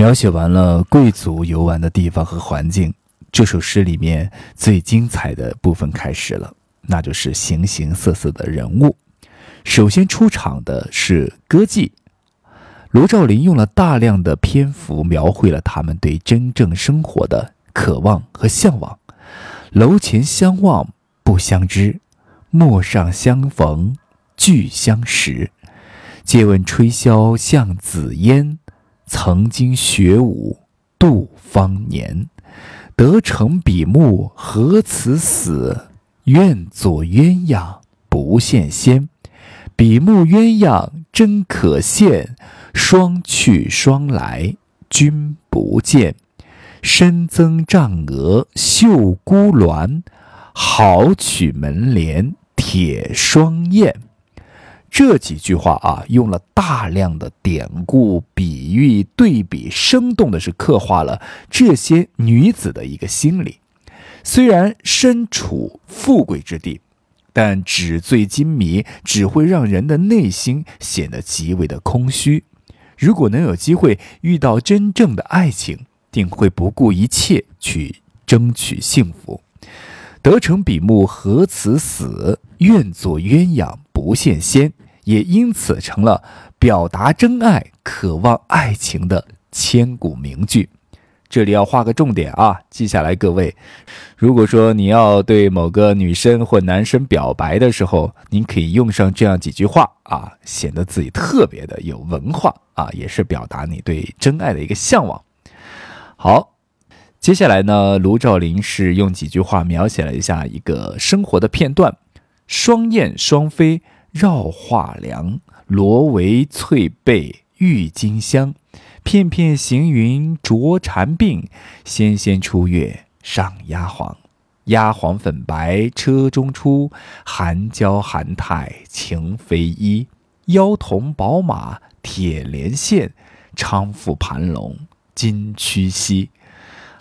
描写完了贵族游玩的地方和环境，这首诗里面最精彩的部分开始了，那就是形形色色的人物。首先出场的是歌妓，罗兆麟用了大量的篇幅描绘了他们对真正生活的渴望和向往。楼前相望不相知，陌上相逢俱相识。借问吹箫向紫烟，曾经学舞度芳年。得成比目何辞死，愿做鸳鸯不羡仙。比目鸳鸯真可羡，双去双来君不见。身增帐额绣孤鸾，好取门帘铁双燕。这几句话啊，用了大量的典故、比喻、对比，生动的是刻画了这些女子的一个心理。虽然身处富贵之地，但纸醉金迷只会让人的内心显得极为的空虚。如果能有机会遇到真正的爱情，定会不顾一切去争取幸福。得成比目何辞死，愿做鸳鸯不羡仙，也因此成了表达真爱、渴望爱情的千古名句。这里要画个重点啊，记下来各位。如果说你要对某个女生或男生表白的时候，您可以用上这样几句话啊，显得自己特别的有文化啊，也是表达你对真爱的一个向往。好，接下来呢，卢照邻是用几句话描写了一下一个生活的片段。双燕双飞绕画梁，罗帷翠被郁金香。片片行云着蝉鬓，纤纤出月上压黄。压黄粉白车中出，寒娇寒态情非一。腰铜宝马铁连线，昌富盘龙金曲兮。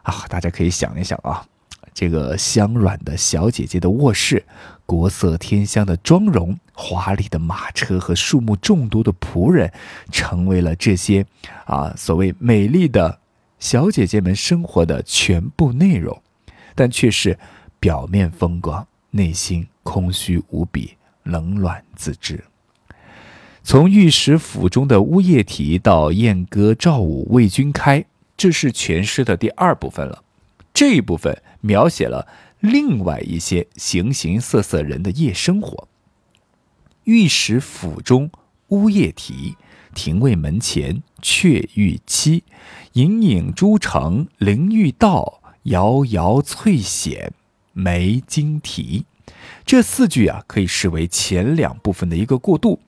啊，大家可以想一想啊，这个香软的小姐姐的卧室，国色天香的妆容，华丽的马车和数目众多的仆人，成为了这些所谓美丽的小姐姐们生活的全部内容，但却是表面风光，内心空虚无比，冷暖自知。从御史府中的乌夜啼到燕歌赵舞为君开，这是全诗的第二部分了。这一部分描写了另外一些形形色色人的夜生活。御史府中乌夜啼，廷尉门前雀欲栖。隐隐朱城林欲道，遥遥翠笈梅荆蹄。这四句啊，可以视为前两部分的一个过渡。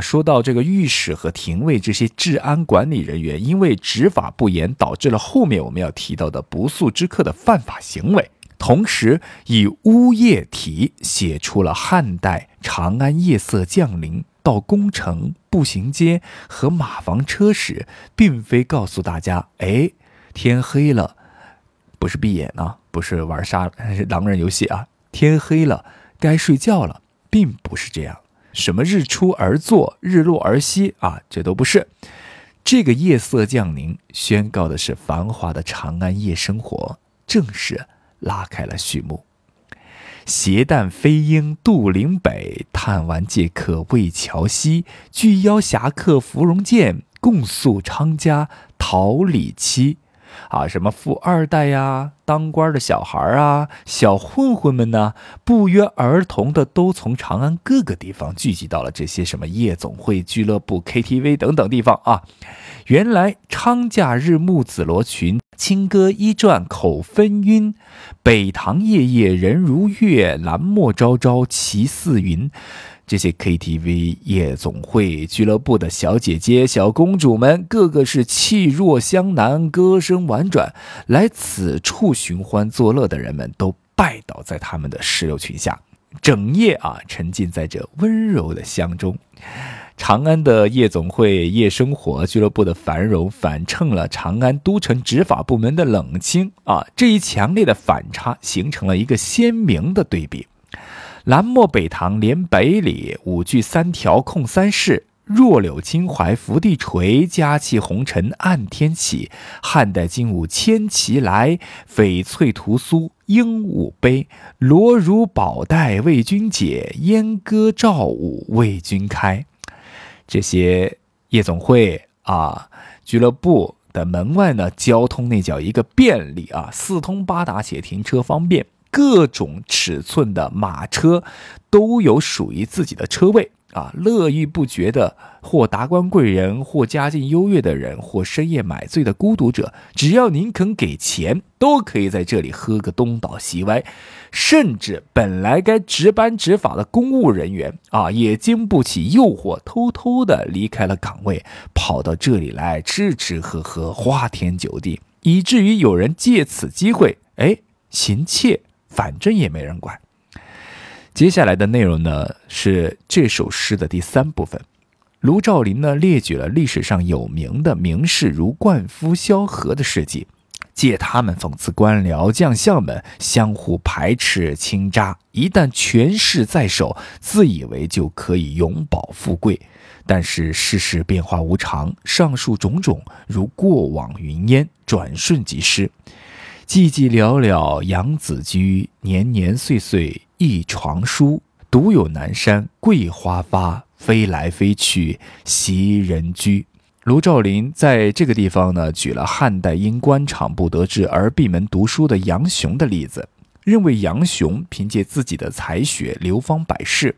说到这个御史和廷尉这些治安管理人员，因为执法不严，导致了后面我们要提到的不速之客的犯法行为。同时，以乌夜啼写出了汉代长安夜色降临到宫城、步行街和马房车时，并非告诉大家，天黑了，不是闭眼啊，不是玩狼人游戏啊，天黑了，该睡觉了，并不是这样。什么日出而作，日落而息这都不是。这个夜色降临宣告的是繁华的长安夜生活正式拉开了序幕。携旦飞鹰渡岭北，探玩借客渭桥西。巨邀侠客芙蓉剑，共宿娼家桃李期。什么富二代呀，当官的小孩啊，小混混们呢，不约而同的都从长安各个地方聚集到了这些什么夜总会、俱乐部、KTV 等等地方啊。原来昌驾日暮紫罗裙，清歌一转口分晕。北堂夜夜人如月，蓝墨朝朝旗似云。这些 KTV、 夜总会、俱乐部的小姐姐、小公主们，个个是气若香囊，歌声婉转。来此处寻欢作乐的人们都拜倒在他们的石榴裙下，整夜沉浸在这温柔的香中。长安的夜总会、夜生活、俱乐部的繁荣，反衬了长安都城执法部门的冷清这一强烈的反差形成了一个鲜明的对比。蓝墨北堂连百里，五句三条控三市，弱柳青怀拂地垂，佳气红尘暗天起。汉代金舞千骑来，翡翠屠苏鹦鹉杯。罗襦宝带为君解，燕歌赵舞为君开。这些夜总会啊、俱乐部的门外呢，交通那叫一个便利啊，四通八达且停车方便，各种尺寸的马车都有属于自己的车位啊，乐意不绝的或达官贵人，或家境优越的人，或深夜买醉的孤独者，只要您肯给钱，都可以在这里喝个东倒西歪。甚至本来该值班执法的公务人员啊，也经不起诱惑，偷偷的离开了岗位，跑到这里来吃吃喝喝，花天酒地，以至于有人借此机会行窃，反正也没人管。接下来的内容呢，是这首诗的第三部分。卢照邻呢，列举了历史上有名的名士如灌夫、萧何的事迹，借他们讽刺官僚将相们相互排斥倾轧，一旦权势在手，自以为就可以永保富贵。但是世事变化无常，上述种种如过往云烟，转瞬即逝。寂寂寥寥杨子居，年年岁岁一床书。独有南山桂花发，飞来飞去袭人居。卢照邻在这个地方呢，举了汉代因官场不得志而闭门读书的杨雄的例子，认为杨雄凭借自己的才学流芳百世。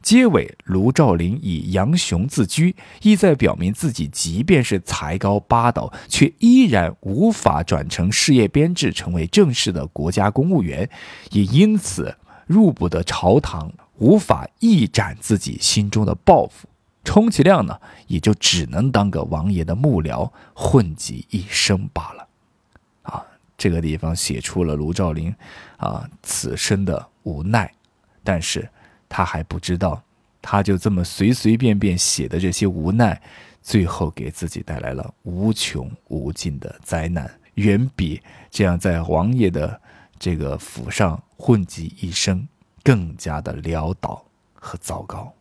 结尾卢照邻以杨雄自居，意在表明自己即便是才高八斗，却依然无法转成事业编制，成为正式的国家公务员，也因此入不得朝堂，无法一展自己心中的抱负。充其量呢，也就只能当个王爷的幕僚，混迹一生罢了。啊，这个地方写出了卢照邻啊此生的无奈，但是他还不知道，他就这么随随便便写的这些无奈，最后给自己带来了无穷无尽的灾难，远比这样在王爷的这个府上混迹一生更加的潦倒和糟糕。